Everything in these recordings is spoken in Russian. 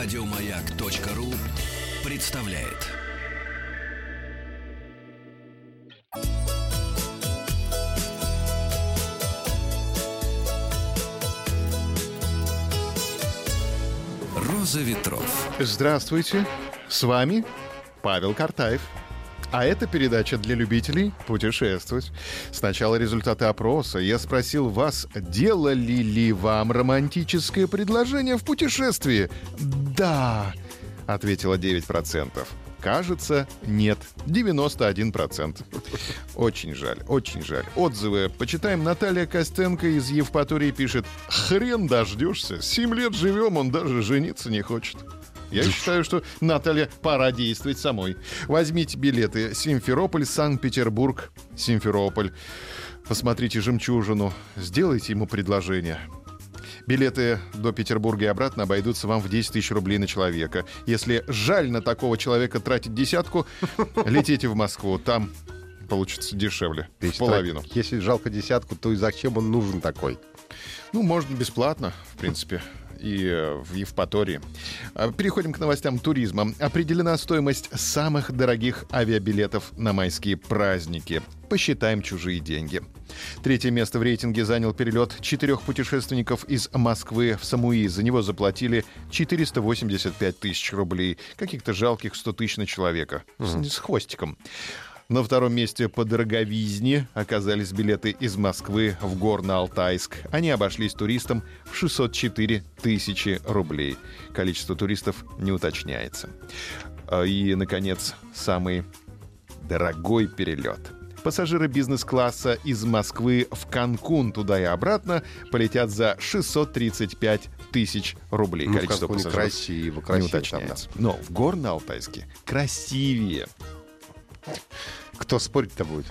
Радиомаяк.ру представляет. Роза Ветров. Здравствуйте, с вами Павел Картаев. А это передача для любителей путешествовать. Сначала результаты опроса. Я спросил вас, делали ли вам романтическое предложение в путешествии? Да, ответило 9%. Кажется, нет. 91%. Очень жаль, очень жаль. Отзывы почитаем. Наталья Костенко из Евпатории пишет: «Хрен дождешься. 7 лет живем, он даже жениться не хочет». Я считаю, что, Наталья, пора действовать самой. Возьмите билеты. Симферополь, Санкт-Петербург, Симферополь. Посмотрите «Жемчужину». Сделайте ему предложение. Билеты до Петербурга и обратно обойдутся вам в 10 тысяч рублей на человека. Если жаль на такого человека тратить десятку, летите в Москву. Там получится дешевле. В половину. Если жалко десятку, то и зачем он нужен такой? Ну, можно бесплатно, в принципе. И в Евпатории. Переходим к новостям туризма. Определена стоимость самых дорогих авиабилетов на майские праздники. Посчитаем чужие деньги. Третье место в рейтинге занял перелет 4 путешественников из Москвы в Самуи. За него заплатили 485 тысяч рублей. Каких-то жалких 100 тысяч на человека. С хвостиком. На втором месте по дороговизне оказались билеты из Москвы в Горно-Алтайск. Они обошлись туристам в 604 тысячи рублей. Количество туристов не уточняется. И, наконец, самый дорогой перелет. Пассажиры бизнес-класса из Москвы в Канкун туда и обратно полетят за 635 тысяч рублей. Количество пассажиров красиво, не уточняется. Там, да. Но в Горно-Алтайске красивее. Кто спорить-то будет?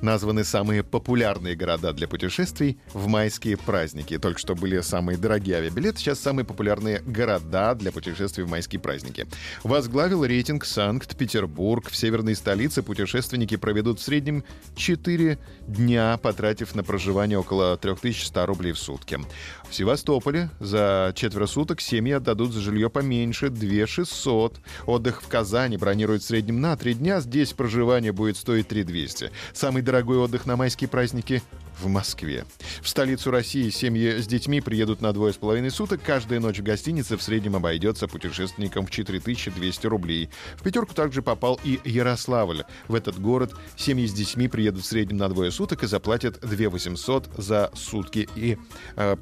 Названы самые популярные города для путешествий в майские праздники. Только что были самые дорогие авиабилеты, сейчас самые популярные города для путешествий в майские праздники. Возглавил рейтинг Санкт-Петербург. В северной столице путешественники проведут в среднем 4 дня, потратив на проживание около 3100 рублей в сутки. В Севастополе за 4 суток семьи отдадут за жилье поменьше 2600. Отдых в Казани бронируют в среднем на 3 дня. Здесь проживание будет стоить 3200. Самый дорогой отдых на майские праздники в Москве. В столицу России семьи с детьми приедут на 2,5 суток. Каждая ночь в гостинице в среднем обойдется путешественникам в 4200 рублей. В пятерку также попал и Ярославль. В этот город семьи с детьми приедут в среднем на 2 суток и заплатят 2800 за сутки и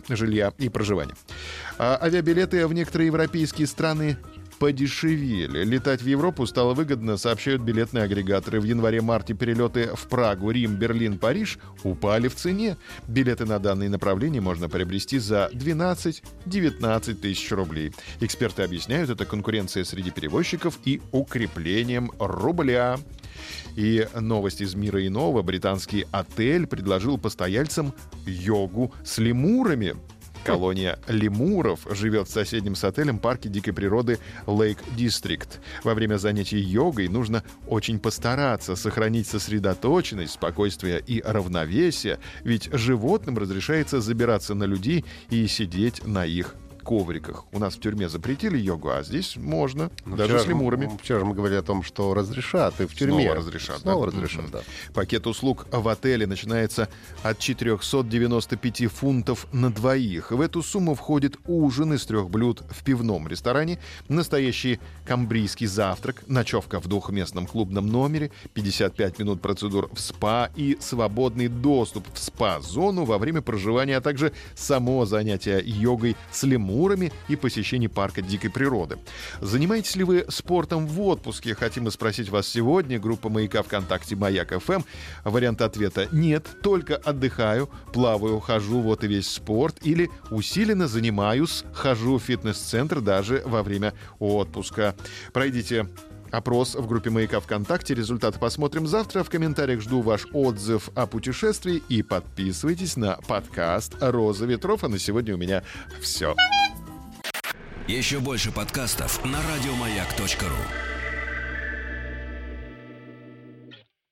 жилья и проживания. Авиабилеты в некоторые европейские страны подешевели. Летать в Европу стало выгодно, сообщают билетные агрегаторы. В январе-марте перелеты в Прагу, Рим, Берлин, Париж упали в цене. Билеты на данные направления можно приобрести за 12-19 тысяч рублей. Эксперты объясняют, это конкуренция среди перевозчиков и укреплением рубля. И новость из мира иного. Британский отель предложил постояльцам йогу с лемурами. Колония лемуров живет в соседнем с отелем парке дикой природы Лейк-Дистрикт. Во время занятий йогой нужно очень постараться сохранить сосредоточенность, спокойствие и равновесие, ведь животным разрешается забираться на людей и сидеть на их ковриках. У нас в тюрьме запретили йогу, а здесь можно, даже с лемурами. Вчера же мы говорили о том, что разрешат, и в тюрьме Снова разрешат, да. Пакет услуг в отеле начинается от 495 фунтов на двоих. В эту сумму входит ужин из 3 блюд в пивном ресторане, настоящий камбрийский завтрак, ночевка в 2-местном клубном номере, 55 минут процедур в спа и свободный доступ в спа-зону во время проживания, а также само занятие йогой с лемурами и посещении парка дикой природы. Занимаетесь ли вы спортом в отпуске? Хотим спросить вас сегодня. Группа «Маяка» ВКонтакте «Маяк.ФМ». Вариант ответа: нет, только отдыхаю, плаваю, хожу, вот и весь спорт. Или усиленно занимаюсь, хожу в фитнес-центр даже во время отпуска. Пройдите опрос в группе «Маяка» ВКонтакте. Результаты посмотрим завтра. В комментариях жду ваш отзыв о путешествии. И подписывайтесь на подкаст «Роза Ветров». А на сегодня у меня все. Еще больше подкастов на радиомаяк.ру.